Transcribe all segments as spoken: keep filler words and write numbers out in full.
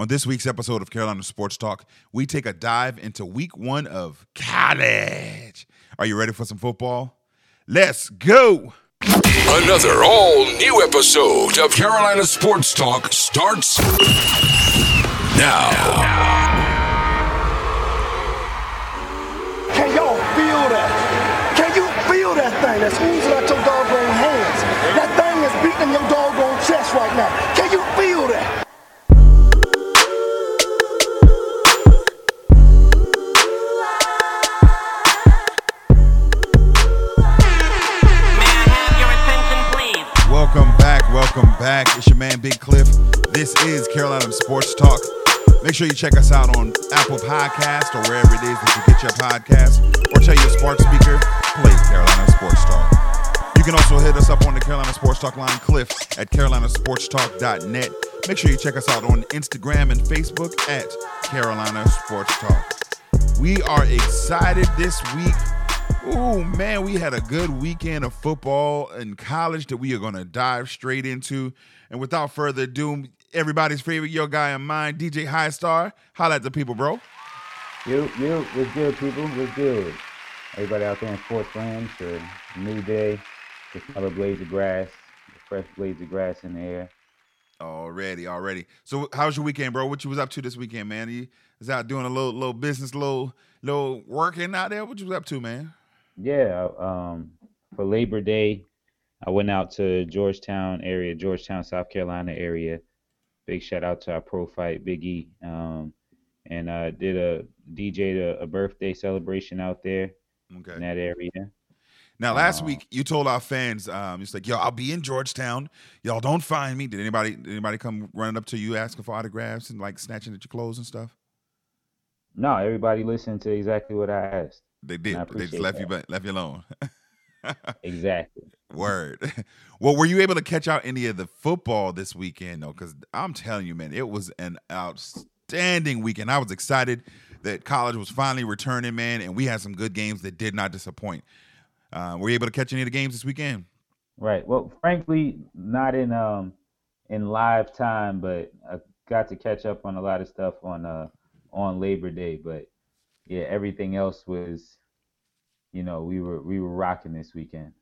On this week's episode of Carolina Sports Talk, we take a dive into week one of college. Are you ready for some football? Let's go! Another all-new episode of Carolina Sports Talk starts now. Can y'all feel that? Can you feel that thing that's oozing out your doggone hands? That thing is beating your doggone chest right now. Can you feel that? Welcome back, welcome back. It's your man, Big Cliff. This is Carolina Sports Talk. Make sure you check us out on Apple Podcasts or wherever it is that you get your podcasts, or tell your smart speaker, play Carolina Sports Talk. You can also hit us up on the Carolina Sports Talk line, Cliff, at carolina sports talk dot net. Make sure you check us out on Instagram and Facebook at Carolina Sports Talk. We are excited this week. Oh, man, we had a good weekend of football in college that we are going to dive straight into. And without further ado, everybody's favorite, your guy and mine, D J Highstar. Holla at the people, bro. You, you, what's good, people? What's good? Everybody out there in sports land, it's a new day. It's another blades of grass, fresh blades of grass in the air. Already, already. So how was your weekend, bro? What you was up to this weekend, man? You was out doing a little little business, little, little working out there? What you was up to, man? Yeah, um, for Labor Day, I went out to Georgetown area, Georgetown, South Carolina area. Big shout out to our pro fight, Big E. Um, and I did a D J a, a birthday celebration out there okay. in that area. Now, last um, week you told our fans, um, it's like, yo, I'll be in Georgetown. Y'all don't find me. Did anybody did anybody come running up to you asking for autographs and like snatching at your clothes and stuff? No, everybody listened to exactly what I asked. They did. They just left that. you left you alone. Exactly. Word. Well, were you able to catch out any of the football this weekend, though? Because I'm telling you, man, it was an outstanding weekend. I was excited that college was finally returning, man, and we had some good games that did not disappoint. Uh, were you able to catch any of the games this weekend? Right. Well, frankly, not in um in live time, but I got to catch up on a lot of stuff on uh on Labor Day, but. Yeah, everything else was, you know, we were we were rocking this weekend.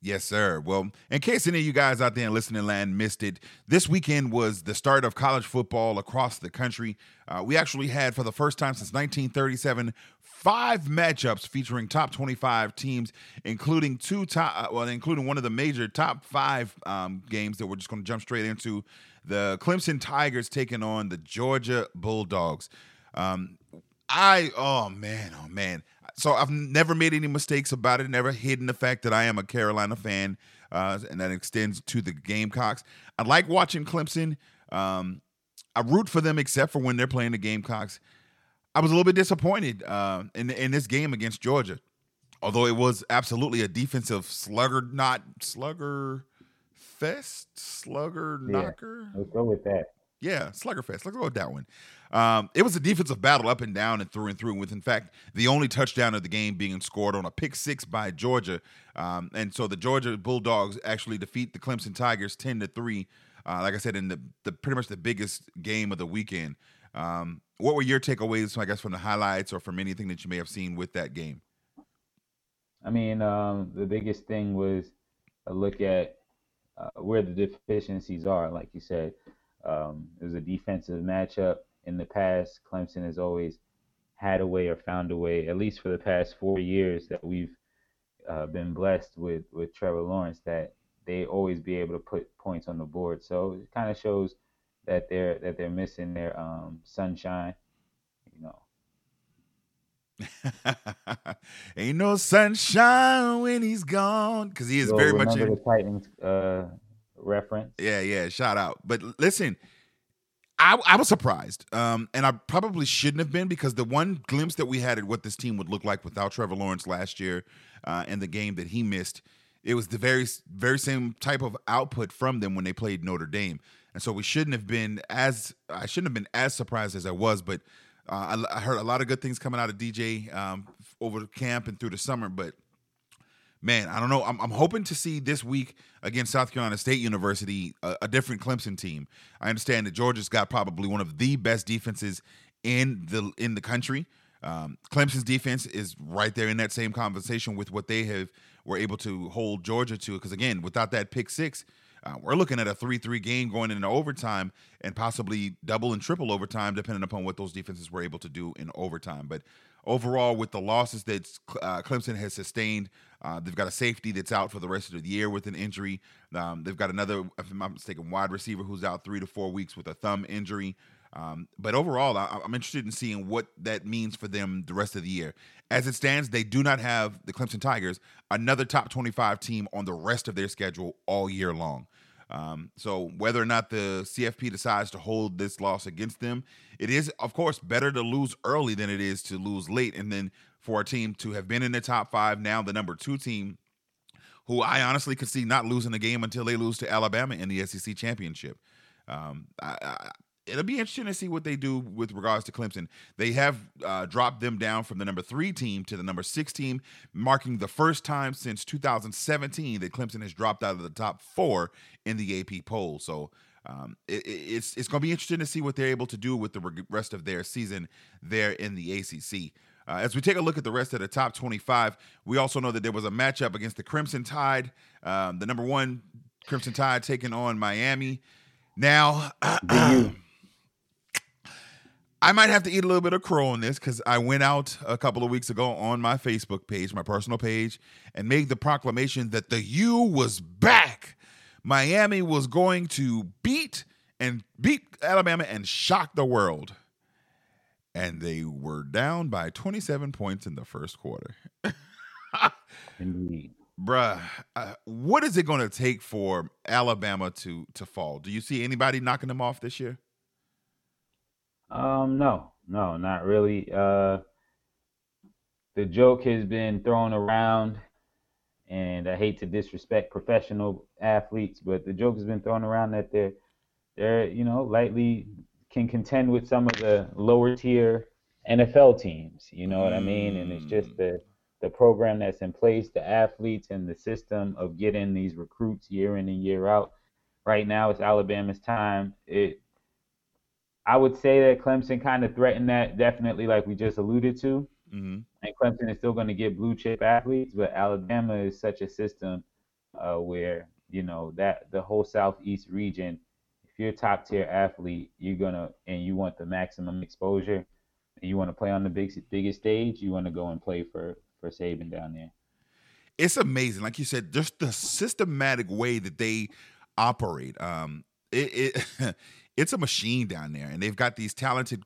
Yes, sir. Well, in case any of you guys out there in listening land missed it, this weekend was the start of college football across the country. Uh, we actually had, for the first time since nineteen thirty-seven, five matchups featuring top twenty-five teams, including two top, well, including one of the major top five um, games that we're just going to jump straight into. The Clemson Tigers taking on the Georgia Bulldogs. Um, I, oh man, oh man. So I've never made any mistakes about it, never hidden the fact that I am a Carolina fan, uh, and that extends to the Gamecocks. I like watching Clemson. Um, I root for them except for when they're playing the Gamecocks. I was a little bit disappointed uh, in, in this game against Georgia, although it was absolutely a defensive slugger, not slugger fest, slugger yeah, knocker. Let's go with that. Yeah, sluggerfest. Let's go with that one. Um, it was a defensive battle up and down and through and through, with, in fact, the only touchdown of the game being scored on a pick six by Georgia. Um, and so the Georgia Bulldogs actually defeat the Clemson Tigers ten to three, uh, like I said, in the, the pretty much the biggest game of the weekend. Um, what were your takeaways, I guess, from the highlights or from anything that you may have seen with that game? I mean, um, the biggest thing was a look at uh, where the deficiencies are, like you said. Um, it was a defensive matchup. In the past, Clemson has always had a way or found a way, at least for the past four years that we've uh, been blessed with, with Trevor Lawrence, that they always be able to put points on the board. So it kind of shows that they're that they're missing their um, sunshine, you know. Ain't no sunshine when he's gone, because he is so very much in the Titans. Uh, reference. Yeah, yeah, shout out. But listen, I, I was surprised, um, and I probably shouldn't have been, because the one glimpse that we had at what this team would look like without Trevor Lawrence last year uh, and the game that he missed, it was the very, very same type of output from them when they played Notre Dame. And so we shouldn't have been as – I shouldn't have been as surprised as I was, but uh, I, I heard a lot of good things coming out of D J um, over camp and through the summer, but man, I don't know. I'm, I'm hoping to see this week against South Carolina State University a, a different Clemson team. I understand that Georgia's got probably one of the best defenses in the in the country. Um, Clemson's defense is right there in that same conversation with what they have were able to hold Georgia to. Because, again, without that pick six, uh, we're looking at a three three game going into overtime and possibly double and triple overtime, depending upon what those defenses were able to do in overtime. But overall, with the losses that uh, Clemson has sustained, uh, they've got a safety that's out for the rest of the year with an injury. Um, they've got another, if I'm not mistaken, wide receiver who's out three to four weeks with a thumb injury. Um, but overall, I, I'm interested in seeing what that means for them the rest of the year. As it stands, they do not have the Clemson Tigers, another top twenty-five team on the rest of their schedule all year long. Um, so whether or not the C F P decides to hold this loss against them, it is, of course, better to lose early than it is to lose late. And then for a team to have been in the top five, now the number two team, who I honestly could see not losing a game until they lose to Alabama in the S E C championship. Um, I, I It'll be interesting to see what they do with regards to Clemson. They have uh, dropped them down from the number three team to the number six team, marking the first time since two thousand seventeen that Clemson has dropped out of the top four in the A P poll. So um, it, it's it's going to be interesting to see what they're able to do with the rest of their season there in the A C C. Uh, as we take a look at the rest of the top twenty-five, we also know that there was a matchup against the Crimson Tide, um, the number one Crimson Tide taking on Miami. Now, I might have to eat a little bit of crow on this because I went out a couple of weeks ago on my Facebook page, my personal page, and made the proclamation that the U was back. Miami was going to beat and beat Alabama and shock the world. And they were down by twenty-seven points in the first quarter. Indeed. Bruh, uh, what is it going to take for Alabama to to fall? Do you see anybody knocking them off this year? Um, no, no, not really. Uh, the joke has been thrown around, and I hate to disrespect professional athletes, but the joke has been thrown around that they're, they're, you know, lightly can contend with some of the lower tier N F L teams, you know what I mean? And it's just the, the program that's in place, the athletes and the system of getting these recruits year in and year out. Right now, it's Alabama's time. It, I would say that Clemson kind of threatened that, definitely, like we just alluded to. Mm-hmm. And Clemson is still going to get blue-chip athletes, but Alabama is such a system uh, where, you know, that the whole Southeast region, if you're a top-tier athlete, you're going to – and you want the maximum exposure, and you want to play on the big, biggest stage, you want to go and play for, for Saban down there. It's amazing. Like you said, just the systematic way that they operate. Um, it, it – It's a machine down there, and they've got these talented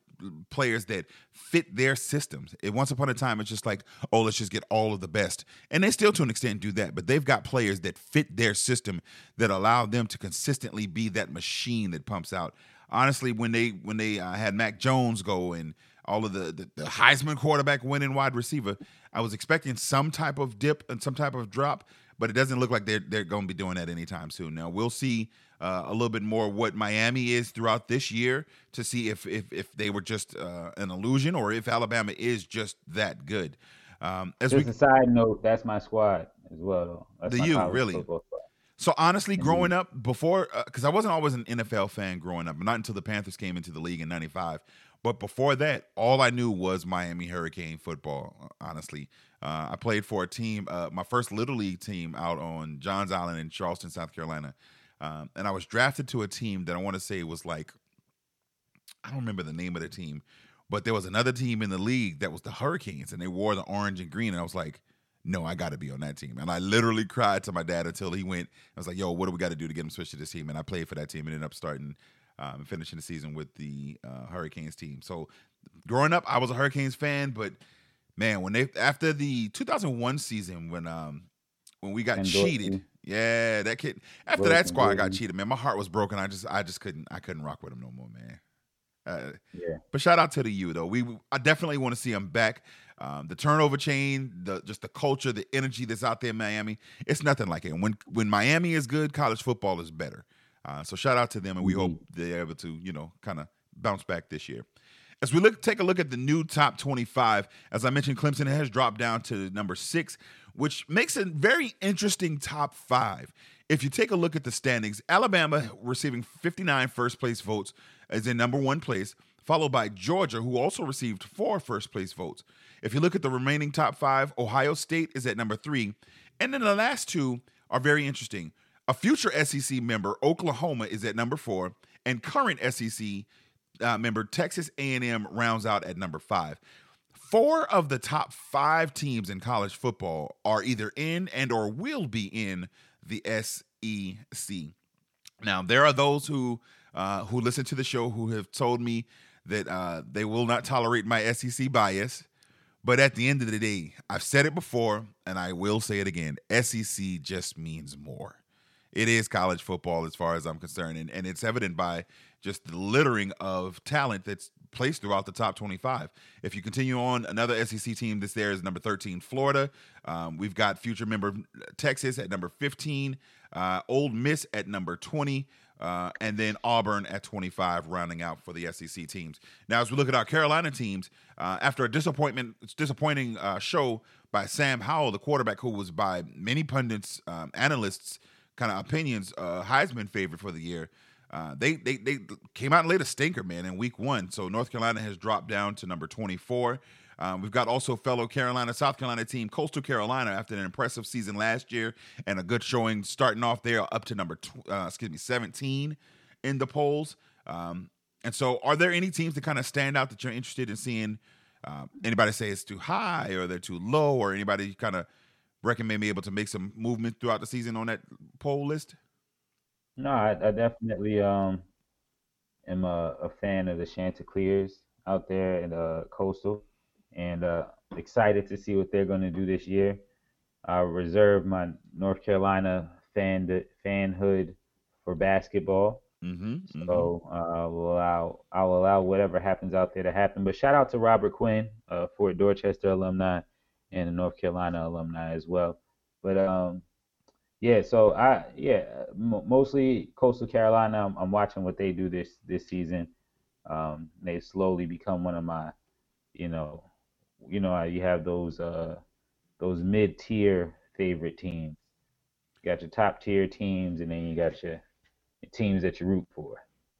players that fit their systems. It, once upon a time, it's just like, oh, let's just get all of the best. And they still, to an extent, do that, but they've got players that fit their system that allow them to consistently be that machine that pumps out. Honestly, when they when they uh, had Mac Jones go and all of the, the, the Heisman quarterback winning wide receiver, I was expecting some type of dip and some type of drop, but it doesn't look like they're, they're going to be doing that anytime soon. Now, we'll see uh, a little bit more what Miami is throughout this year to see if if, if they were just uh, an illusion or if Alabama is just that good. Um, as Just we, a side note, that's my squad as well. That's the U, really. So, honestly, mm-hmm. growing up before uh, – because I wasn't always an N F L fan growing up, not until the Panthers came into the league in ninety-five. But before that, all I knew was Miami Hurricane football, honestly. Uh, I played for a team, uh, my first Little League team out on Johns Island in Charleston, South Carolina. Um, and I was drafted to a team that I want to say was like, I don't remember the name of the team, but there was another team in the league that was the Hurricanes, and they wore the orange and green. And I was like, no, I got to be on that team. And I literally cried to my dad until he went. I was like, yo, what do we got to do to get him switched to this team? And I played for that team and ended up starting Um, finishing the season with the uh, Hurricanes team. So growing up, I was a Hurricanes fan, but man, when they after the two thousand one season when um when we got and cheated, Dorothy. yeah, that kid after Dorothy. that squad got cheated, man, my heart was broken. I just I just couldn't I couldn't rock with him no more, man. Uh, yeah. But shout out to the U though. We I definitely want to see him back. Um, the turnover chain, the just the culture, the energy that's out there in Miami, it's nothing like it. And when when Miami is good, college football is better. Uh, so shout out to them, and we hope they're able to, you know, kind of bounce back this year. As we look, take a look at the new top twenty-five, as I mentioned, Clemson has dropped down to number six, which makes a very interesting top five. If you take a look at the standings, Alabama, receiving fifty-nine first-place votes, is in number one place, followed by Georgia, who also received four first-place votes. If you look at the remaining top five, Ohio State is at number three. And then the last two are very interesting. A future S E C member, Oklahoma, is at number four, and current S E C uh, member Texas A and M rounds out at number five. Four of the top five teams in college football are either in and or will be in the S E C. Now, there are those who uh, who listen to the show who have told me that uh, they will not tolerate my S E C bias. But at the end of the day, I've said it before, and I will say it again. S E C just means more. It is college football as far as I'm concerned, and, and it's evident by just the littering of talent that's placed throughout the top twenty-five. If you continue on, another S E C team this there is number thirteen, Florida. Um, we've got future member Texas at number fifteen, uh, Old Miss at number twenty, uh, and then Auburn at twenty-five, rounding out for the S E C teams. Now, as we look at our Carolina teams, uh, after a disappointment, disappointing uh, show by Sam Howell, the quarterback who was by many pundits, um, analysts, kind of opinions, uh, Heisman favorite for the year. Uh, they, they they came out and laid a stinker, man, in week one. So North Carolina has dropped down to number twenty-four. Um, we've got also fellow Carolina, South Carolina team, Coastal Carolina, after an impressive season last year and a good showing starting off there, up to number tw- uh, excuse me seventeen in the polls. Um, and so, are there any teams that kind of stand out that you're interested in seeing? Uh, anybody say it's too high or they're too low, or anybody kind of recommend me able to make some movement throughout the season on that poll list? No, I, I definitely um, am a, a fan of the Chanticleers out there in the Coastal, and uh, excited to see what they're going to do this year. I reserve my North Carolina fan fanhood for basketball, mm-hmm, so mm-hmm. Uh, I'll allow I'll allow whatever happens out there to happen. But shout out to Robert Quinn, uh, Fort Dorchester alumni, and the North Carolina alumni as well. But um, yeah, so I yeah m- mostly Coastal Carolina. I'm, I'm watching what they do this this season. Um, they slowly become one of my, you know, you know you have those uh those mid tier favorite teams. You got your top tier teams, and then you got your, your teams that you root for.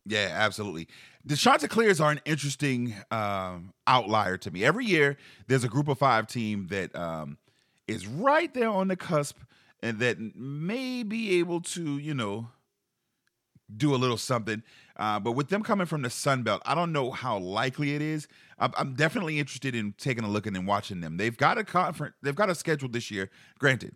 Yeah, absolutely. The Chanticleers are an interesting um, outlier to me. Every year, there's a group of five team that um, is right there on the cusp and that may be able to, you know, do a little something. Uh, but with them coming from the Sun Belt, I don't know how likely it is. I'm, I'm definitely interested in taking a look and watching them. They've got a conference. They've got a schedule this year, granted.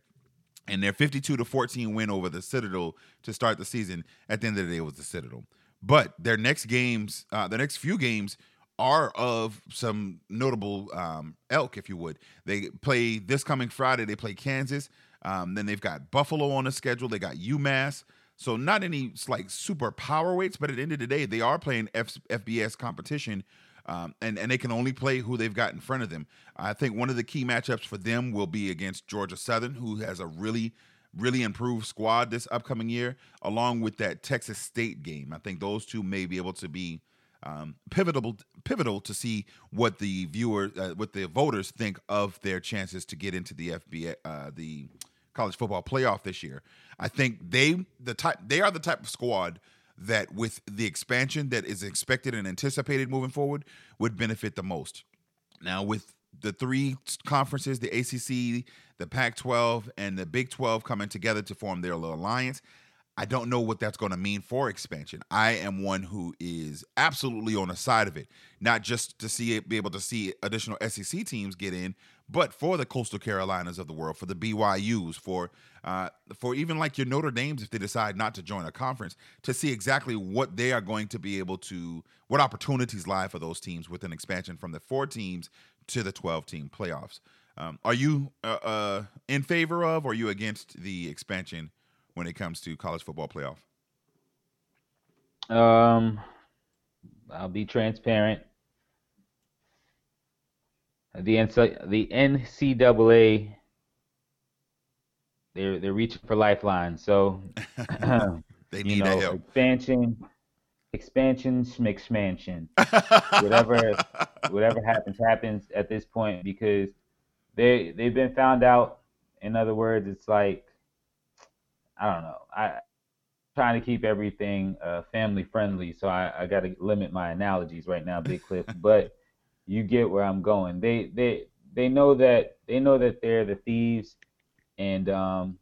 And their fifty-two to fourteen win over the Citadel to start the season. At the end of the day, it was the Citadel. But their next games, uh, their next few games are of some notable um, elk, if you would. They play this coming Friday. They play Kansas. Um, then they've got Buffalo on the schedule. They got UMass. So not any like super power weights, but at the end of the day, they are playing F- FBS competition, um, and, and they can only play who they've got in front of them. I think one of the key matchups for them will be against Georgia Southern, who has a really – really improved squad this upcoming year, along with that Texas State game. I think those two may be able to be um, pivotal, pivotal to see what the viewer, uh, what the voters think of their chances to get into the F B S, uh, the college football playoff this year. I think they, the type, they are the type of squad that, with the expansion that is expected and anticipated moving forward, would benefit the most. Now, with the three conferences, the A C C, the Pac twelve, and the Big twelve coming together to form their little alliance, I don't know what that's going to mean for expansion. I am one who is absolutely on the side of it, not just to see it, be able to see additional S E C teams get in, but for the Coastal Carolinas of the world, for the B Y Us, for uh, for even like your Notre Dames, if they decide not to join a conference, to see exactly what they are going to be able to, what opportunities lie for those teams with an expansion from the four teams to the twelve-team playoffs. Um, are you uh, uh, in favor of, or are you against the expansion when it comes to college football playoff? Um, I'll be transparent. The N C A A, they're they're reaching for lifelines, so they need you know, that help. Expansion, expansion, schmick, schmansion, whatever. whatever happens, happens at this point, because they, they've been found out. In other words, it's like, I don't know. I trying to keep everything uh, family friendly, so I, I got to limit my analogies right now, Big Cliff. But you get where I'm going. They they they know that they know that they're the thieves, and um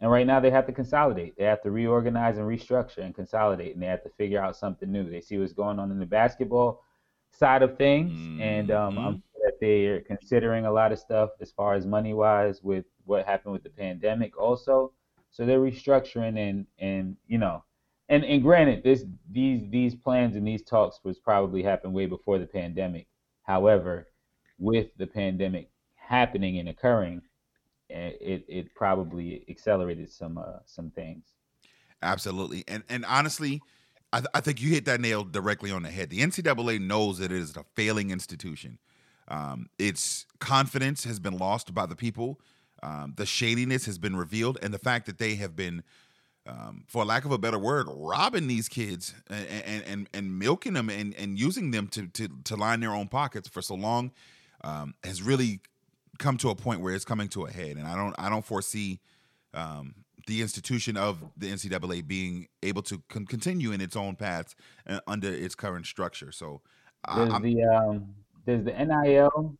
and right now they have to consolidate. They have to reorganize and restructure and consolidate, and they have to figure out something new. They see what's going on in the basketball side of things, mm-hmm. and um, I'm sure that they're considering a lot of stuff as far as money wise with what happened with the pandemic, also. So they're restructuring, and, and you know, and, and granted, this these these plans and these talks was probably happened way before the pandemic. However, with the pandemic happening and occurring, it it probably accelerated some uh, some things. Absolutely, and and honestly, I th- I think you hit that nail directly on the head. The N C double A knows that it is a failing institution. Um, its confidence has been lost by the people. Um, the shadiness has been revealed, and the fact that they have been, um, for lack of a better word, robbing these kids and and and, and milking them and, and using them to, to to line their own pockets for so long, um, has really come to a point where it's coming to a head. And I don't I don't foresee um, the institution of the N C double A being able to con- continue in its own paths uh, under its current structure. So, uh, does the um, does the N I L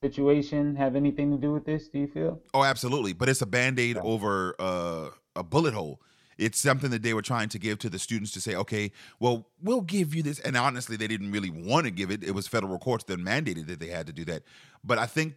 situation have anything to do with this, do you feel? Oh, absolutely. But it's a Band-Aid yeah. over uh, a bullet hole. It's something that they were trying to give to the students to say, okay, well, we'll give you this. And honestly, they didn't really want to give it. It was federal courts that mandated that they had to do that. But I think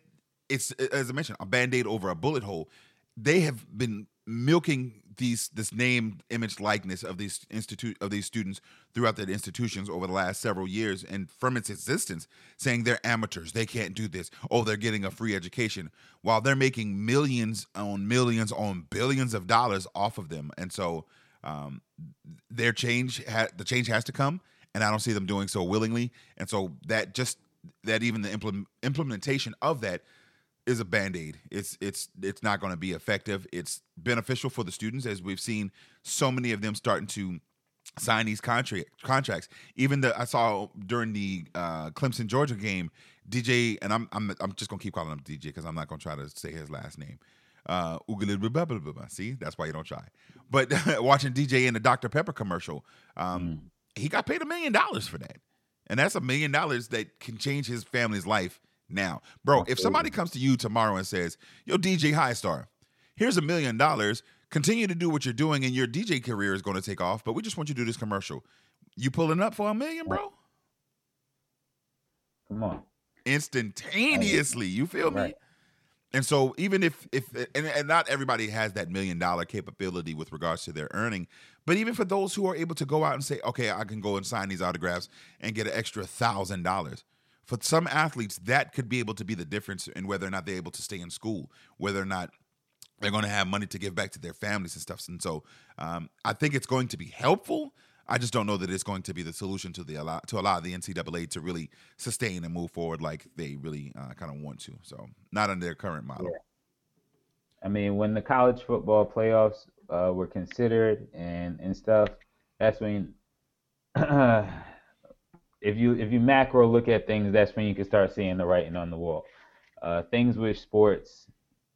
it's, as I mentioned, a Band-Aid over a bullet hole. They have been milking these this name, image, likeness of these institute of these students throughout their institutions over the last several years, and from its existence, saying they're amateurs, they can't do this, oh, they're getting a free education, while they're making millions on millions on billions of dollars off of them. And so, um, their change, ha- the change has to come, and I don't see them doing so willingly. And so that just that even the implement- implementation of that is a Band-Aid. It's it's it's not going to be effective. It's beneficial for the students, as we've seen so many of them starting to sign these contract contracts. Even the I saw during the uh, Clemson Georgia game, D J, and I'm I'm I'm just gonna keep calling him D J because I'm not gonna try to say his last name. Uh, see, that's why you don't try. But watching D J in the Doctor Pepper commercial, um, mm. he got paid a million dollars for that, and that's a million dollars that can change his family's life. Now, bro, if somebody comes to you tomorrow and says, yo, D J Highstar, here's a million dollars. Continue to do what you're doing and your D J career is going to take off, but we just want you to do this commercial. You pulling up for a million, bro? Come on. Instantaneously. You feel me? Right. And so even if, if and, and not everybody has that million dollar capability with regards to their earning, but even for those who are able to go out and say, okay, I can go and sign these autographs and get an extra thousand dollars. For some athletes, that could be able to be the difference in whether or not they're able to stay in school, whether or not they're going to have money to give back to their families and stuff. And so um, I think it's going to be helpful. I just don't know that it's going to be the solution to the allow, to allow the N C double A to really sustain and move forward like they really uh, kind of want to. So not under their current model. Yeah. I mean, when the college football playoffs uh, were considered and, and stuff, that's when uh, – If you if you macro look at things, that's when you can start seeing the writing on the wall. Uh, things with sports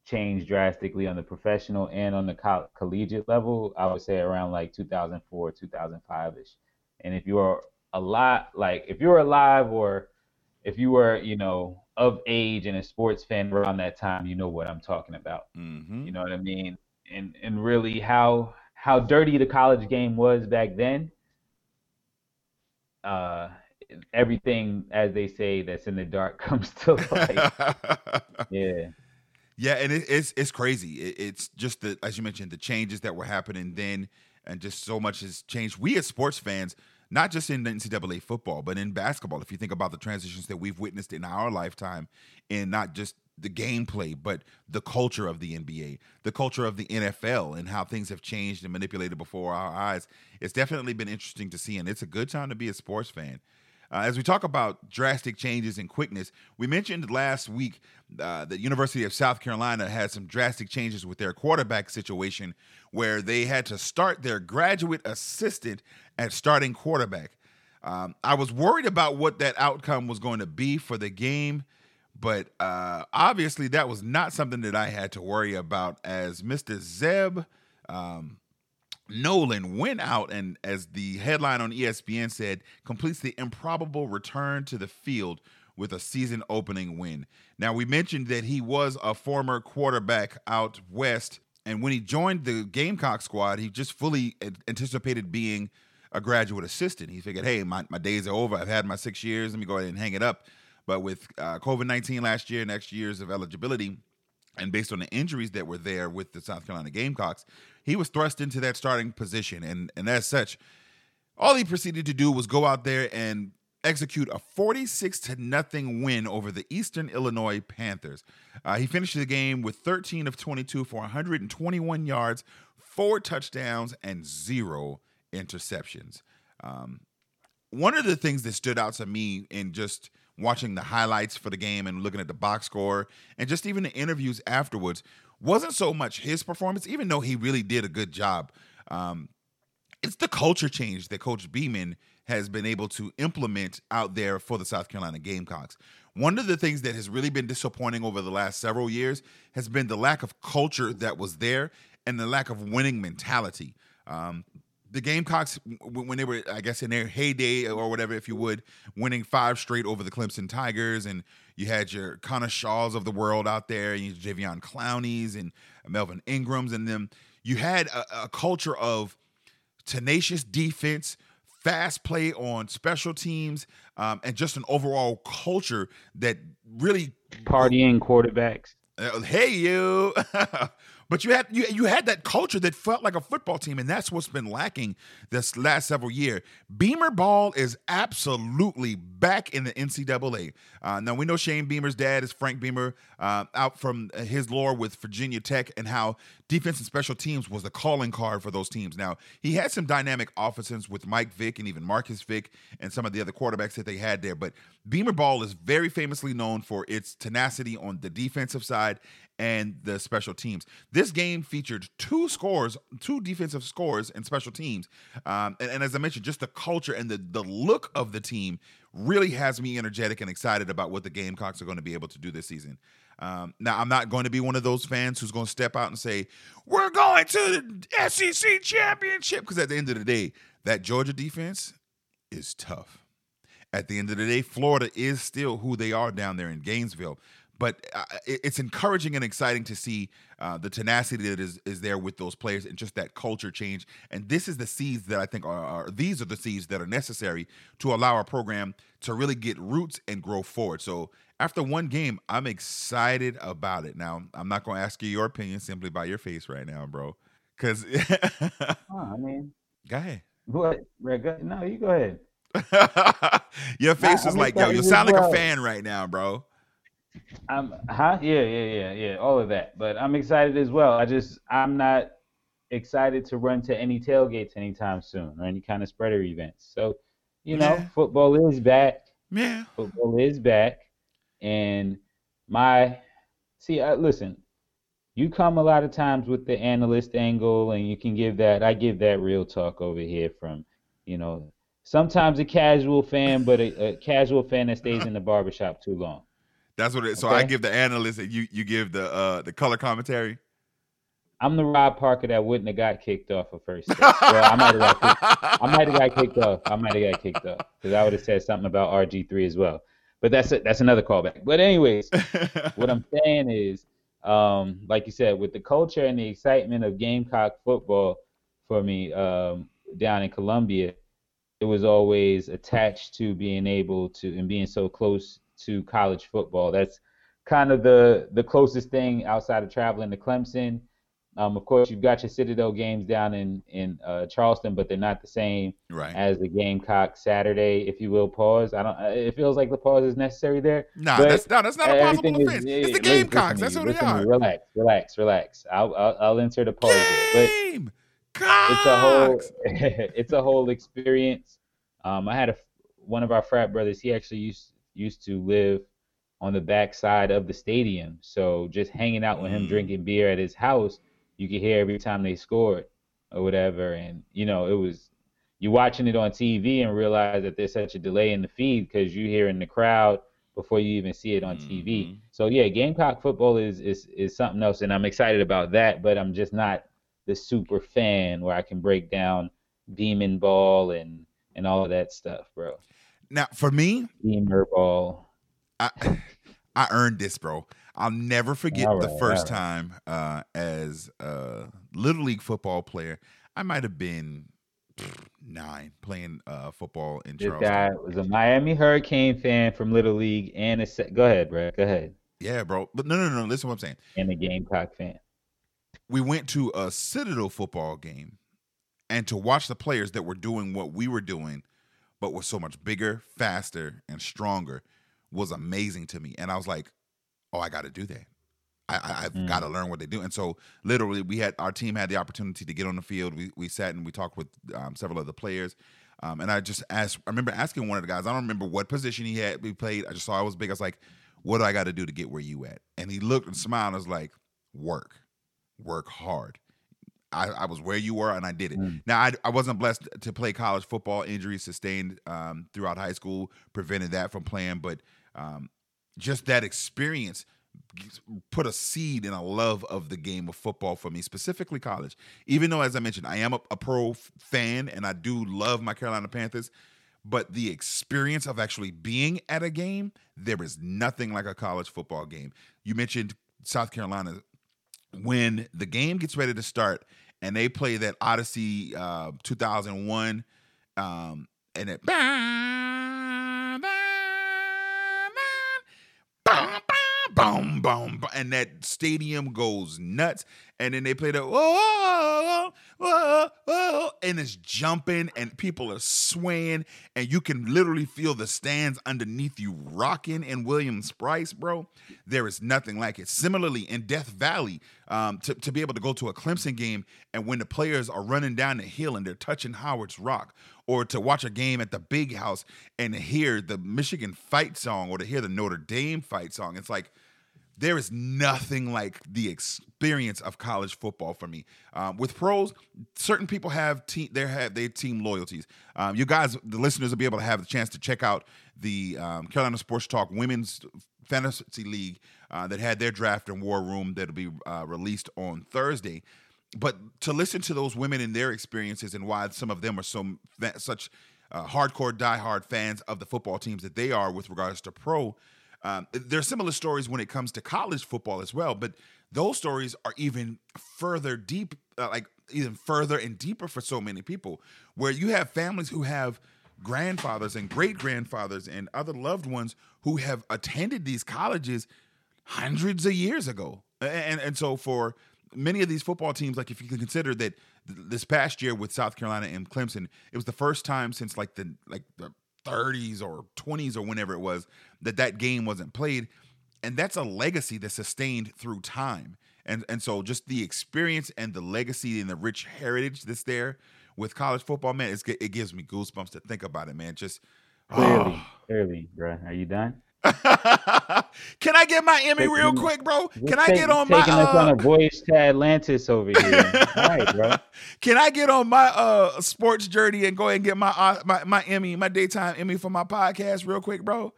change drastically on the professional and on the coll- collegiate level. I would say around like two thousand four, two thousand five ish. And if you are a lot like if you were alive or if you were you know of age and a sports fan around that time, you know what I'm talking about. Mm-hmm. You know what I mean? And and really how how dirty the college game was back then. Uh. Everything, as they say, that's in the dark comes to light. yeah, yeah, and it, it's it's crazy. It, it's just the as you mentioned, the changes that were happening then, and just so much has changed. We as sports fans, not just in N C double A football, but in basketball. If you think about the transitions that we've witnessed in our lifetime, and not just the gameplay, but the culture of the N B A, the culture of the N F L, and how things have changed and manipulated before our eyes. It's definitely been interesting to see, and it's a good time to be a sports fan. Uh, as we talk about drastic changes in quickness, we mentioned last week uh, that University of South Carolina had some drastic changes with their quarterback situation where they had to start their graduate assistant at starting quarterback. Um, I was worried about what that outcome was going to be for the game, but uh, obviously that was not something that I had to worry about, as Mister Zeb um, Nolan went out and, as the headline on E S P N said, completes the improbable return to the field with a season-opening win. Now, we mentioned that he was a former quarterback out west, and when he joined the Gamecock squad, he just fully anticipated being a graduate assistant. He figured, hey, my, my days are over. I've had my six years. Let me go ahead and hang it up. But with uh, COVID nineteen last year, next year's of eligibility, and based on the injuries that were there with the South Carolina Gamecocks, he was thrust into that starting position. And, and as such, all he proceeded to do was go out there and execute a forty-six to nothing win over the Eastern Illinois Panthers. Uh, he finished the game with thirteen of twenty-two for one hundred twenty-one yards, four touchdowns, and zero interceptions. Um, one of the things that stood out to me in just watching the highlights for the game and looking at the box score and just even the interviews afterwards wasn't so much his performance, even though he really did a good job. Um, it's the culture change that Coach Beeman has been able to implement out there for the South Carolina Gamecocks. One of the things that has really been disappointing over the last several years has been the lack of culture that was there and the lack of winning mentality. Um, the Gamecocks, when they were, I guess, in their heyday or whatever, if you would, winning five straight over the Clemson Tigers, and you had your Connor Shaws of the world out there, and your Javion Clowney's and Melvin Ingram's and them, you had a, a culture of tenacious defense, fast play on special teams, um, and just an overall culture that really partying quarterbacks. Uh, hey you, but you had you you had that culture that felt like a football team, and that's what's been lacking this last several years. Beamer Ball is absolutely back in the N C double A. Uh, now we know Shane Beamer's dad is Frank Beamer, uh, out from his lore with Virginia Tech, and how defense and special teams was the calling card for those teams. Now, he had some dynamic offenses with Mike Vick and even Marcus Vick and some of the other quarterbacks that they had there. But Beamer Ball is very famously known for its tenacity on the defensive side and the special teams. This game featured two scores, two defensive scores and special teams. Um, and, and as I mentioned, just the culture and the, the look of the team really has me energetic and excited about what the Gamecocks are going to be able to do this season. Um, now, I'm not going to be one of those fans who's going to step out and say, we're going to the S E C championship, because at the end of the day, that Georgia defense is tough. At the end of the day, Florida is still who they are down there in Gainesville. But uh, it's encouraging and exciting to see uh, the tenacity that is, is there with those players and just that culture change. And this is the seeds that I think are, are these are the seeds that are necessary to allow our program to really get roots and grow forward. So after one game, I'm excited about it. Now, I'm not going to ask you your opinion simply by your face right now, bro. Because oh, I mean, go ahead. What? No, you go ahead. Your face nah, is I'm like, yo, you sound like well. a fan right now, bro. Um, huh? Yeah, yeah, yeah, yeah. All of that. But I'm excited as well. I just, I'm not excited to run to any tailgates anytime soon or any kind of spreader events. So, you know, yeah. Football is back. Yeah. Football is back. And my, see, I, listen, you come a lot of times with the analyst angle and you can give that, I give that real talk over here from, you know, sometimes a casual fan, but a, a casual fan that stays in the barbershop too long. That's what it is. Okay. So I give the analyst and you, you give the uh, the color commentary. I'm the Rob Parker that wouldn't have got kicked off at first. Well, I might have got kicked, I might have got kicked off. I might have got kicked off because I would have said something about R G three as well. But that's a, that's another callback. But anyways, what I'm saying is, um, like you said, with the culture and the excitement of Gamecock football for me um, down in Columbia, it was always attached to being able to and being so close to college football. That's kind of the the closest thing outside of traveling to Clemson. Um, of course, you've got your Citadel games down in in uh, Charleston, but they're not the same right. as the Gamecock Saturday, if you will. Pause. I don't. It feels like the pause is necessary there. No, nah, that's, no, that's not a possible offense. Is, it's the Gamecocks. That's who they are. Relax, relax, relax. I'll I'll, I'll insert a pause. Game it's a whole it's a whole experience. Um, I had a one of our frat brothers. He actually used. used to live on the backside of the stadium. So just hanging out with him, drinking beer at his house, you could hear every time they scored or whatever. And, you know, it was, you're watching it on T V and realize that there's such a delay in the feed because you hear in the crowd before you even see it on mm-hmm. T V. So yeah, Gamecock football is, is is something else, and I'm excited about that, but I'm just not the super fan where I can break down Beamer Ball and, and all of that stuff, bro. Now, for me, Beamer Ball. I I earned this, bro. I'll never forget right, the first right. time uh, as a Little League football player. I might have been nine playing uh, football in this Charleston. This guy was a Miami Hurricane fan from Little League. and a se- Go ahead, bro. Go ahead. Yeah, bro. But no, no, no. Listen to what I'm saying. And a Gamecock fan. We went to a Citadel football game, and to watch the players that were doing what we were doing but were so much bigger, faster, and stronger was amazing to me. And I was like, oh, I got to do that. I, I've mm. got to learn what they do. And so literally we had our team had the opportunity to get on the field. We we sat and we talked with um, several other players. Um, and I just asked, I remember asking one of the guys, I don't remember what position he had. We played. I just saw I was big. I was like, what do I got to do to get where you at? And he looked and smiled. And I was like, work, work hard. I, I was where you were and I did it. Mm. Now, I, I wasn't blessed to play college football. Injuries sustained um, throughout high school prevented that from playing. But um, just that experience put a seed and a love of the game of football for me, specifically college. Even though, as I mentioned, I am a, a pro fan and I do love my Carolina Panthers, but the experience of actually being at a game, there is nothing like a college football game. You mentioned South Carolina. When the game gets ready to start and they play that Odyssey uh, two thousand one um, and it boom, boom, and that stadium goes nuts. And then they play the whoa, whoa, whoa, and it's jumping, and people are swaying, and you can literally feel the stands underneath you rocking in Williams-Brice, bro. There is nothing like it. Similarly, in Death Valley, um, to, to be able to go to a Clemson game, and when the players are running down the hill and they're touching Howard's Rock, or to watch a game at the Big House and hear the Michigan fight song or to hear the Notre Dame fight song, it's like, there is nothing like the experience of college football for me. Um, with pros, certain people have team, they have their team loyalties. Um, you guys, the listeners, will be able to have the chance to check out the um, Carolina Sports Talk Women's Fantasy League uh, that had their draft and war room that'll be uh, released on Thursday. But to listen to those women and their experiences and why some of them are so such uh, hardcore, diehard fans of the football teams that they are with regards to pro. Um, there are similar stories when it comes to college football as well, but those stories are even further deep, uh, like even further and deeper for so many people, where you have families who have grandfathers and great-grandfathers and other loved ones who have attended these colleges hundreds of years ago. And, and so for many of these football teams, like if you can consider that this past year with South Carolina and Clemson, it was the first time since like the like the thirties or twenties or whenever it was that that game wasn't played. And that's a legacy that's sustained through time. And, and so just the experience and the legacy and the rich heritage that's there with college football, man, it's, it gives me goosebumps to think about it, man. Just clearly, oh. clearly, bro. Are you done? Can I get my Emmy real quick, bro? Can I get on my taking us on a voyage to Atlantis over here? All right, bro. Can I get on my uh sports journey and go ahead and get my uh, my my Emmy, my daytime Emmy for my podcast real quick, bro?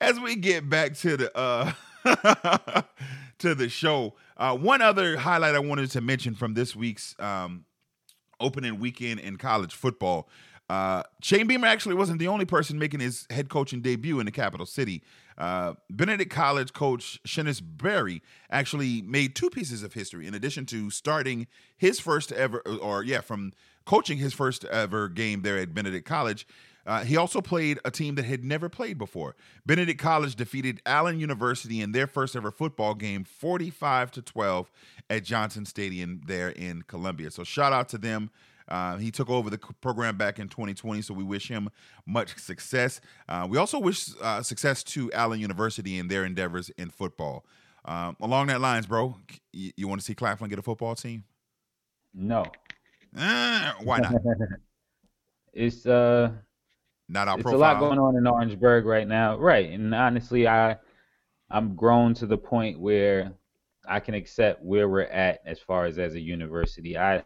As we get back to the uh to the show, uh, one other highlight I wanted to mention from this week's um opening weekend in college football. Uh, Shane Beamer actually wasn't the only person making his head coaching debut in the capital city. Uh, Benedict College coach Shennis Berry actually made two pieces of history. In addition to starting his first ever, or yeah, from coaching his first ever game there at Benedict College, uh, he also played a team that had never played before. Benedict College defeated Allen University in their first ever football game, forty-five to twelve, at Johnson Stadium there in Columbia. So shout out to them. Uh, he took over the program back in twenty twenty, so we wish him much success. Uh, we also wish uh, success to Allen University and their endeavors in football. Um, along that lines, bro, you, you want to see Claflin get a football team? No. Uh, why not? It's uh, not our it's profile. A lot going on in Orangeburg right now. Right, and honestly, I, I'm grown to the point where I can accept where we're at as far as as a university. I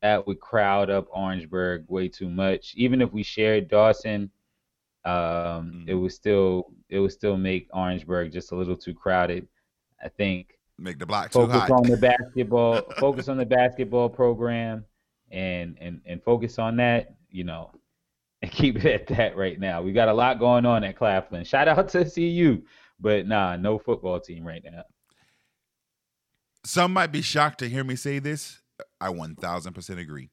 that would crowd up Orangeburg way too much. Even if we shared Dawson, um, mm-hmm. it would still it would still make Orangeburg just a little too crowded. I think make the block too hot. Focus on the basketball. Focus on the basketball program, and, and and focus on that. You know, and keep it at that right now. We got a lot going on at Claflin. Shout out to C U, but nah, no football team right now. Some might be shocked to hear me say this. I one thousand percent agree.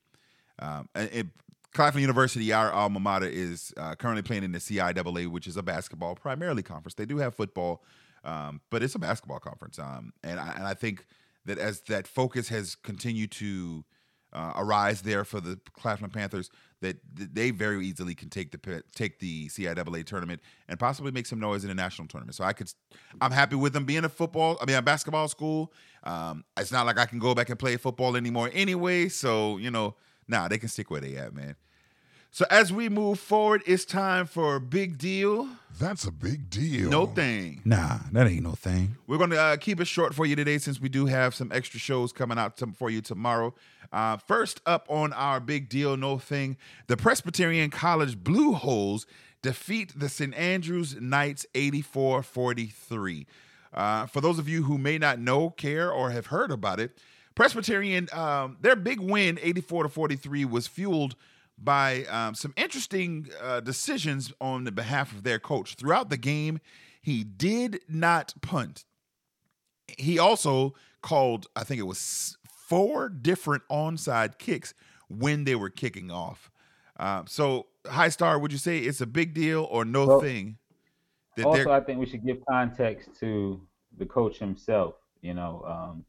Um, it, Claflin University, our alma mater, is uh, currently playing in the C I A A, which is a basketball primarily conference. They do have football, um, but it's a basketball conference. Um, and, I, and I think that as that focus has continued to uh, arise there for the Claflin Panthers, that they very easily can take the take the C I A A tournament and possibly make some noise in the national tournament. So I could, I'm happy with them being a football, I mean, a basketball school. Um, it's not like I can go back and play football anymore anyway. So, you know, nah, they can stick where they at, man. So as we move forward, it's time for a big deal. That's a big deal. No thing. Nah, that ain't no thing. We're going to uh, keep it short for you today since we do have some extra shows coming out to- for you tomorrow. Uh, first up on our big deal, no thing, the Presbyterian College Blue Holes defeat the Saint Andrews Knights eighty-four forty-three. Uh, for those of you who may not know, care, or have heard about it, Presbyterian, um, their big win, eighty-four to forty-three, was fueled by um, some interesting uh, decisions on the behalf of their coach. Throughout the game, he did not punt. He also called, I think it was four different onside kicks when they were kicking off. Uh, so, Highstar, would you say it's a big deal or no well, thing? That also, they're... I think we should give context to the coach himself, you know, um,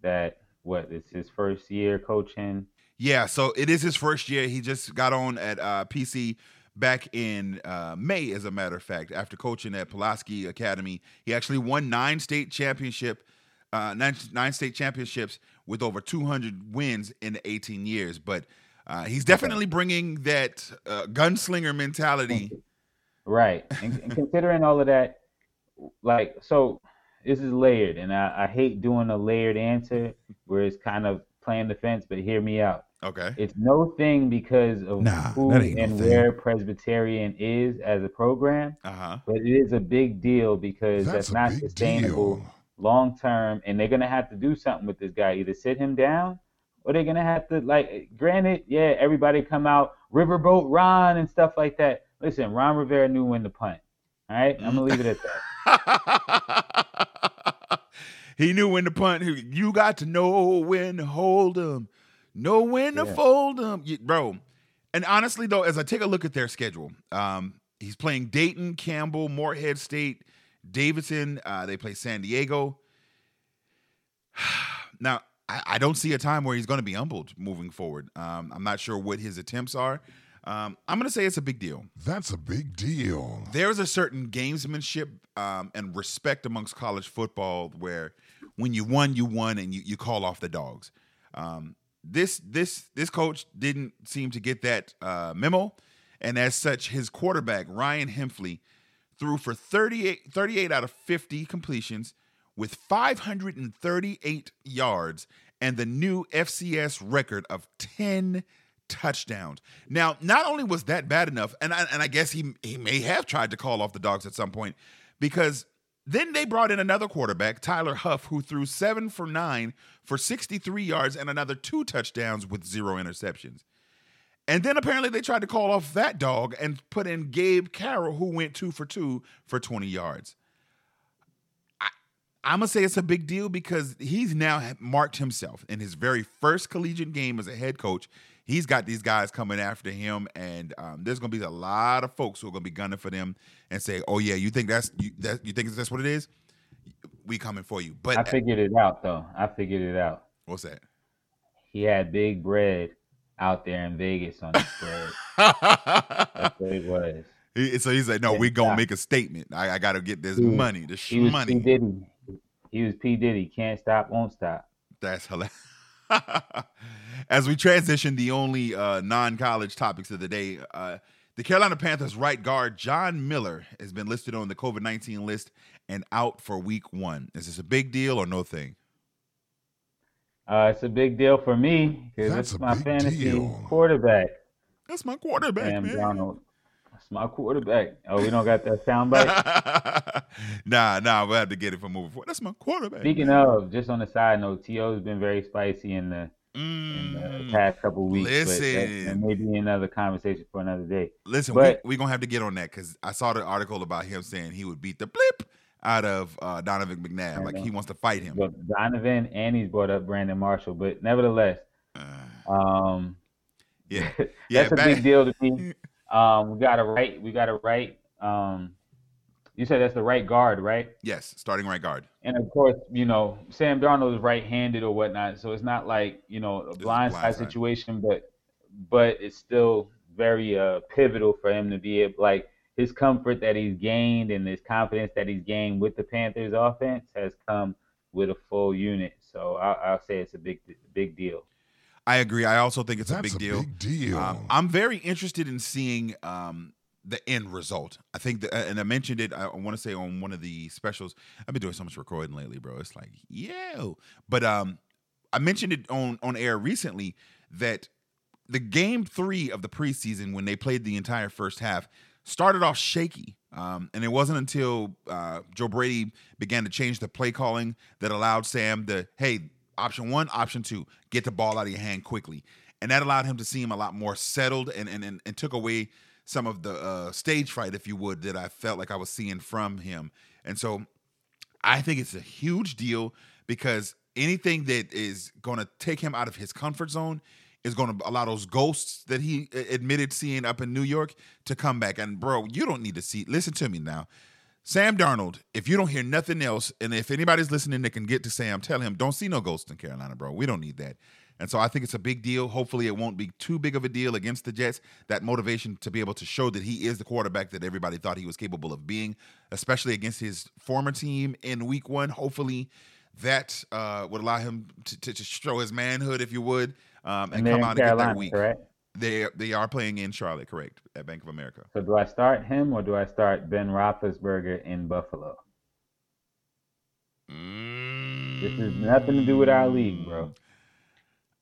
that, what, it's his first year coaching. Yeah, so it is his first year. He just got on at uh, P C back in uh, May, as a matter of fact, after coaching at Pulaski Academy. He actually won nine state championship, uh, nine, nine state championships with over two hundred wins in eighteen years. But uh, he's definitely bringing that uh, gunslinger mentality. Right. And, and considering all of that, like, so this is layered, and I, I hate doing a layered answer where it's kind of playing the fence, but hear me out. Okay. It's no thing because of nah, who and no where Presbyterian is as a program, uh-huh. but it is a big deal because that's, that's not sustainable deal. Long-term, and they're going to have to do something with this guy, either sit him down or they're going to have to, like, granted, yeah, everybody come out, Riverboat Ron and stuff like that. Listen, Ron Rivera knew when to punt, all right? I'm going to leave it at that. He knew when to punt. You got to know when to hold them, know when to yeah. fold them, you, bro. And honestly, though, as I take a look at their schedule, um, he's playing Dayton, Campbell, Morehead State, Davidson. Uh, they play San Diego. Now, I, I don't see a time where he's going to be humbled moving forward. Um, I'm not sure what his attempts are. Um, I'm going to say it's a big deal. That's a big deal. There's a certain gamesmanship um, and respect amongst college football where when you won, you won, and you, you call off the dogs. Um, this this this coach didn't seem to get that uh, memo, and as such, his quarterback, Ryan Hempley, threw for thirty-eight, thirty-eight out of fifty completions with five hundred thirty-eight yards and the new F C S record of ten touchdowns. Now, not only was that bad enough, and I, and I guess he he may have tried to call off the dogs at some point, because then they brought in another quarterback, Tyler Huff, who threw seven for nine for sixty-three yards and another two touchdowns with zero interceptions. And then apparently they tried to call off that dog and put in Gabe Carroll, who went two for two for twenty yards. I, I'm going to say it's a big deal because he's now marked himself in his very first collegiate game as a head coach. He's got these guys coming after him, and um, there's going to be a lot of folks who are going to be gunning for them and say, "Oh yeah, you think that's you, that, you think that's what it is? We coming for you." But I figured it out, though. I figured it out. What's that? He had Big Bread out there in Vegas on his bread. That's what it was. He, so he's like, "No, we're gonna make a statement. I, I got to get this he, money, this he was money." P. Diddy. He was P. Diddy. Can't stop, won't stop. That's hilarious. As we transition the only uh, non-college topics of the day, uh, the Carolina Panthers right guard John Miller has been listed on the COVID nineteen list and out for week one. Is this a big deal or no thing? Uh, it's a big deal for me because it's my fantasy deal. quarterback. That's my quarterback, Sam man. Donald. That's my quarterback. Oh, we don't got that soundbite? nah, nah, we'll have to get it from moving forward. That's my quarterback. Speaking man. of, just on the side note, T O's been very spicy in the, mm, in the past couple weeks. Listen. But that, maybe another conversation for another day. Listen, we're we going to have to get on that because I saw the article about him saying he would beat the blip out of uh, Donovan McNabb. Like, he wants to fight him. But Donovan, and he's brought up Brandon Marshall. But nevertheless, uh, um, yeah, yeah that's back. a big deal to me. Um, we got a right. We got a right. Um, you said that's the right guard, right? Yes, starting right guard. And, of course, you know, Sam Darnold is right-handed or whatnot, so it's not like, you know, a blindside blind situation, but but it's still very uh, pivotal for him to be able, like, his comfort that he's gained and his confidence that he's gained with the Panthers offense has come with a full unit. So I'll, I'll say it's a big, big deal. I agree. I also think it's That's a big a deal. Big deal. Um, I'm very interested in seeing um, the end result. I think, the, and I mentioned it, I want to say on one of the specials, I've been doing so much recording lately, bro. It's like, yo. But um, I mentioned it on, on air recently that the game three of the preseason, when they played the entire first half, started off shaky, um, and it wasn't until uh, Joe Brady began to change the play calling that allowed Sam to, hey, option one, option two, get the ball out of your hand quickly. And that allowed him to seem a lot more settled and and, and, and took away some of the uh, stage fright, if you would, that I felt like I was seeing from him. And so I think it's a huge deal because anything that is going to take him out of his comfort zone is going to allow those ghosts that he admitted seeing up in New York to come back. And, bro, you don't need to see. Listen to me now. Sam Darnold, if you don't hear nothing else, and if anybody's listening that can get to Sam, tell him, don't see no ghosts in Carolina, bro. We don't need that. And so I think it's a big deal. Hopefully it won't be too big of a deal against the Jets. That motivation to be able to show that he is the quarterback that everybody thought he was capable of being, especially against his former team in week one. Hopefully that uh, would allow him to, to, to show his manhood, if you would. Um, and, and come out Carolina, and get that week. Correct? They they are playing in Charlotte, correct, at Bank of America. So do I start him or do I start Ben Roethlisberger in Buffalo? Mm. This has nothing to do with our league, bro.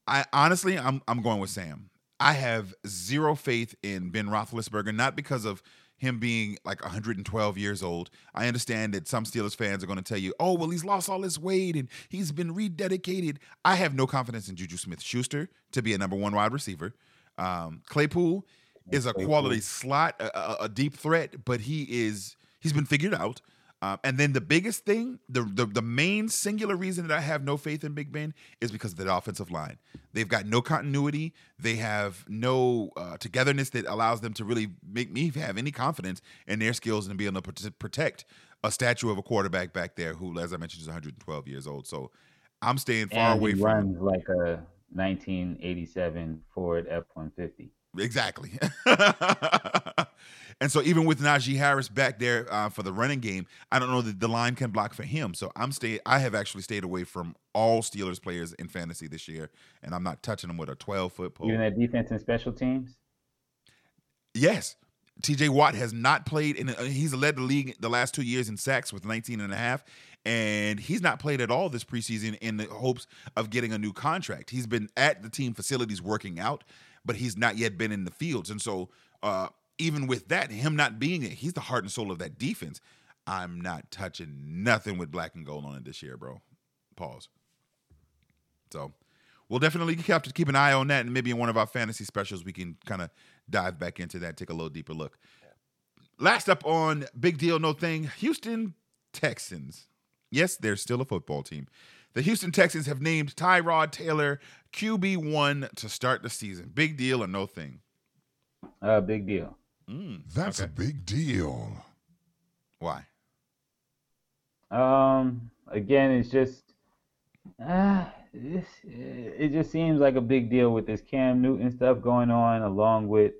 I honestly, I'm I'm going with Sam. I have zero faith in Ben Roethlisberger, not because of him being like one hundred twelve years old. I understand that some Steelers fans are going to tell you, oh, well, he's lost all his weight and he's been rededicated. I have no confidence in Juju Smith-Schuster to be a number one wide receiver. Um, Claypool is a quality slot, a, a, a deep threat, but he is, he's been figured out. Um, and then the biggest thing, the, the the main singular reason that I have no faith in Big Ben is because of the offensive line. They've got no continuity. They have no uh, togetherness that allows them to really make me have any confidence in their skills and being able to protect a statue of a quarterback back there who, as I mentioned, is one hundred twelve years old. So I'm staying far and away from runs him. Like a nineteen eighty-seven Ford F one fifty. Exactly. And so even with Najee Harris back there uh, for the running game, I don't know that the line can block for him. So I'm stay. I have actually stayed away from all Steelers players in fantasy this year, and I'm not touching them with a twelve-foot pole. Even that defense and special teams? Yes. T J Watt has not played, and he's led the league the last two years in sacks with nineteen and a half, and he's not played at all this preseason in the hopes of getting a new contract. He's been at the team facilities working out, but he's not yet been in the fields. And so uh, even with that, him not being it, he's the heart and soul of that defense. I'm not touching nothing with black and gold on it this year, bro. Pause. So we'll definitely have to keep an eye on that, and maybe in one of our fantasy specials we can kind of dive back into that, take a little deeper look. Last up on Big Deal, No Thing, Houston Texans. Yes, they're still a football team. The Houston Texans have named Tyrod Taylor Q B one to start the season. Big deal or no thing? Uh, big deal. Mm, That's okay. a big deal. Why? Um. Again, it's just uh, it's, it just seems like a big deal with this Cam Newton stuff going on, along with,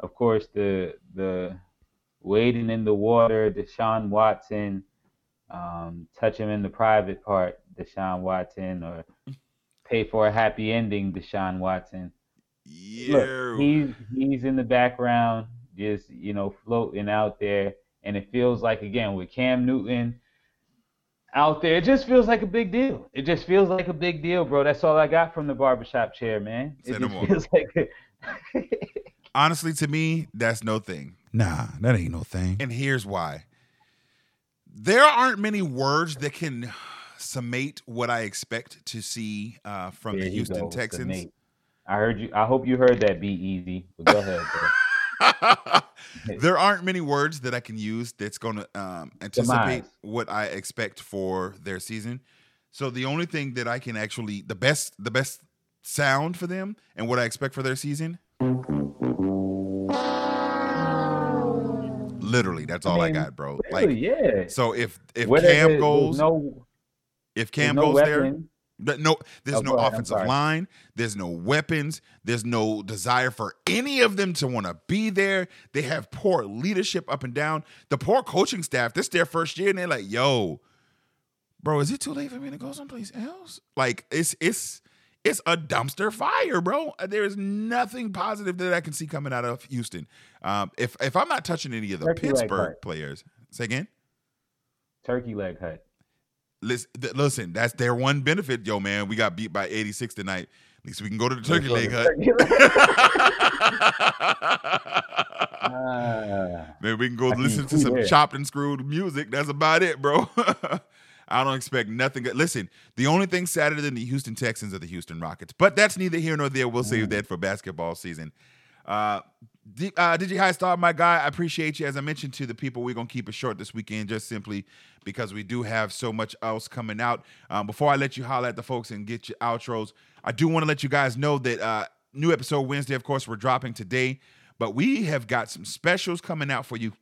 of course, the the wading in the water, Deshaun Watson. Um, touch him in the private part, Deshaun Watson, or pay for a happy ending, Deshaun Watson. Yeah. Look, he's, he's in the background, just, you know, floating out there. And it feels like, again, with Cam Newton, out there. It just feels like a big deal. It just feels like a big deal, bro. That's all I got from the barbershop chair, man. It just feels like a... Honestly, to me, that's no thing. Nah, that ain't no thing. And here's why. There aren't many words that can summate what I expect to see uh, from there the Houston go, Texans. Summate. I heard you. I hope you heard that, Be Easy. But go ahead, bro. There aren't many words that I can use that's going to um, anticipate Demise. What I expect for their season. So the only thing that I can actually, the best, the best sound for them and what I expect for their season. Literally, that's all I, mean, I got, bro. Really, like, yeah. So if if Whether Cam goes, no, if Cam no goes weapon. there, no, there's oh, no ahead, offensive line. There's no weapons. There's no desire for any of them to want to be there. They have poor leadership up and down. The poor coaching staff. This is their first year, and they're like, "Yo, bro, is it too late for me to go someplace else?" Like, it's it's it's a dumpster fire, bro. There is nothing positive that I can see coming out of Houston. Um, if if I'm not touching any of the Turkey Pittsburgh players, say again. Turkey leg hut. Listen, th- listen, that's their one benefit, yo, man. We got beat by eighty-six tonight. At least we can go to the turkey leg hut. uh, Maybe we can go I listen to some it. chopped and screwed music. That's about it, bro. I don't expect nothing. Good. Listen, the only thing sadder than the Houston Texans are the Houston Rockets, but that's neither here nor there. We'll mm. save that for basketball season. Uh, D- uh, D J Highstar, my guy, I appreciate you. As I mentioned to the people, we're going to keep it short this weekend just simply because we do have so much else coming out. Um, before I let you holler at the folks and get your outros, I do want to let you guys know that uh, new episode Wednesday, of course, we're dropping today, but we have got some specials coming out for you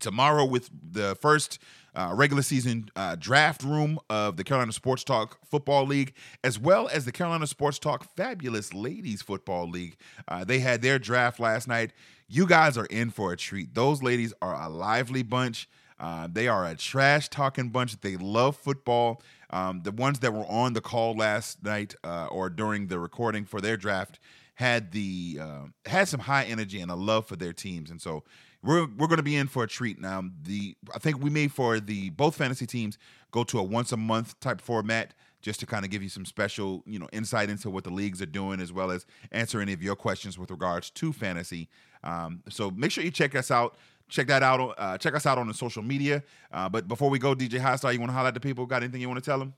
tomorrow with the first uh, regular season uh, draft room of the Carolina Sports Talk Football League, as well as the Carolina Sports Talk Fabulous Ladies Football League. Uh, they had their draft last night. You guys are in for a treat. Those ladies are a lively bunch. Uh, they are a trash-talking bunch. They love football. Um, the ones that were on the call last night uh, or during the recording for their draft had the uh, had some high energy and a love for their teams, and so we're we're going to be in for a treat. Um, the I think we made for the both fantasy teams go to a once a month type format just to kind of give you some special, you know, insight into what the leagues are doing, as well as answer any of your questions with regards to fantasy. Um, so make sure you check us out. Check that out. Uh, check us out on the social media. Uh, but before we go, D J Highstar, you want to highlight the people? Got anything you want to tell them?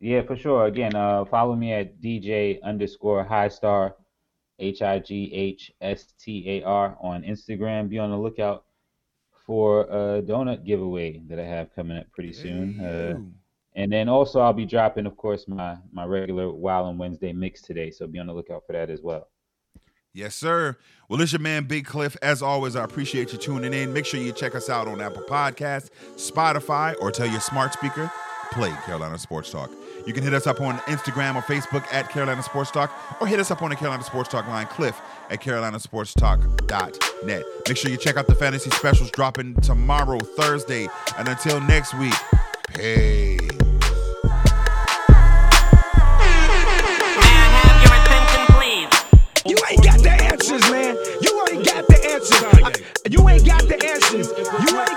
Yeah, for sure. Again, uh, follow me at D J underscore Highstar. H I G H S T A R on Instagram. Be on the lookout for a donut giveaway that I have coming up pretty soon. Uh, and then also I'll be dropping, of course, my, my regular Wild on Wednesday mix today. So be on the lookout for that as well. Yes, sir. Well, it's your man, Big Cliff. As always, I appreciate you tuning in. Make sure you check us out on Apple Podcasts, Spotify, or tell your smart speaker, play Carolina Sports Talk. You can hit us up on Instagram or Facebook at Carolina Sports Talk, or hit us up on the Carolina Sports Talk line, Cliff at carolina sports talk dot net. Make sure you check out the fantasy specials dropping tomorrow, Thursday. And until next week, peace. May I have your attention, please? You ain't got the answers, man. You ain't got the answers. I, you ain't got the answers. You ain't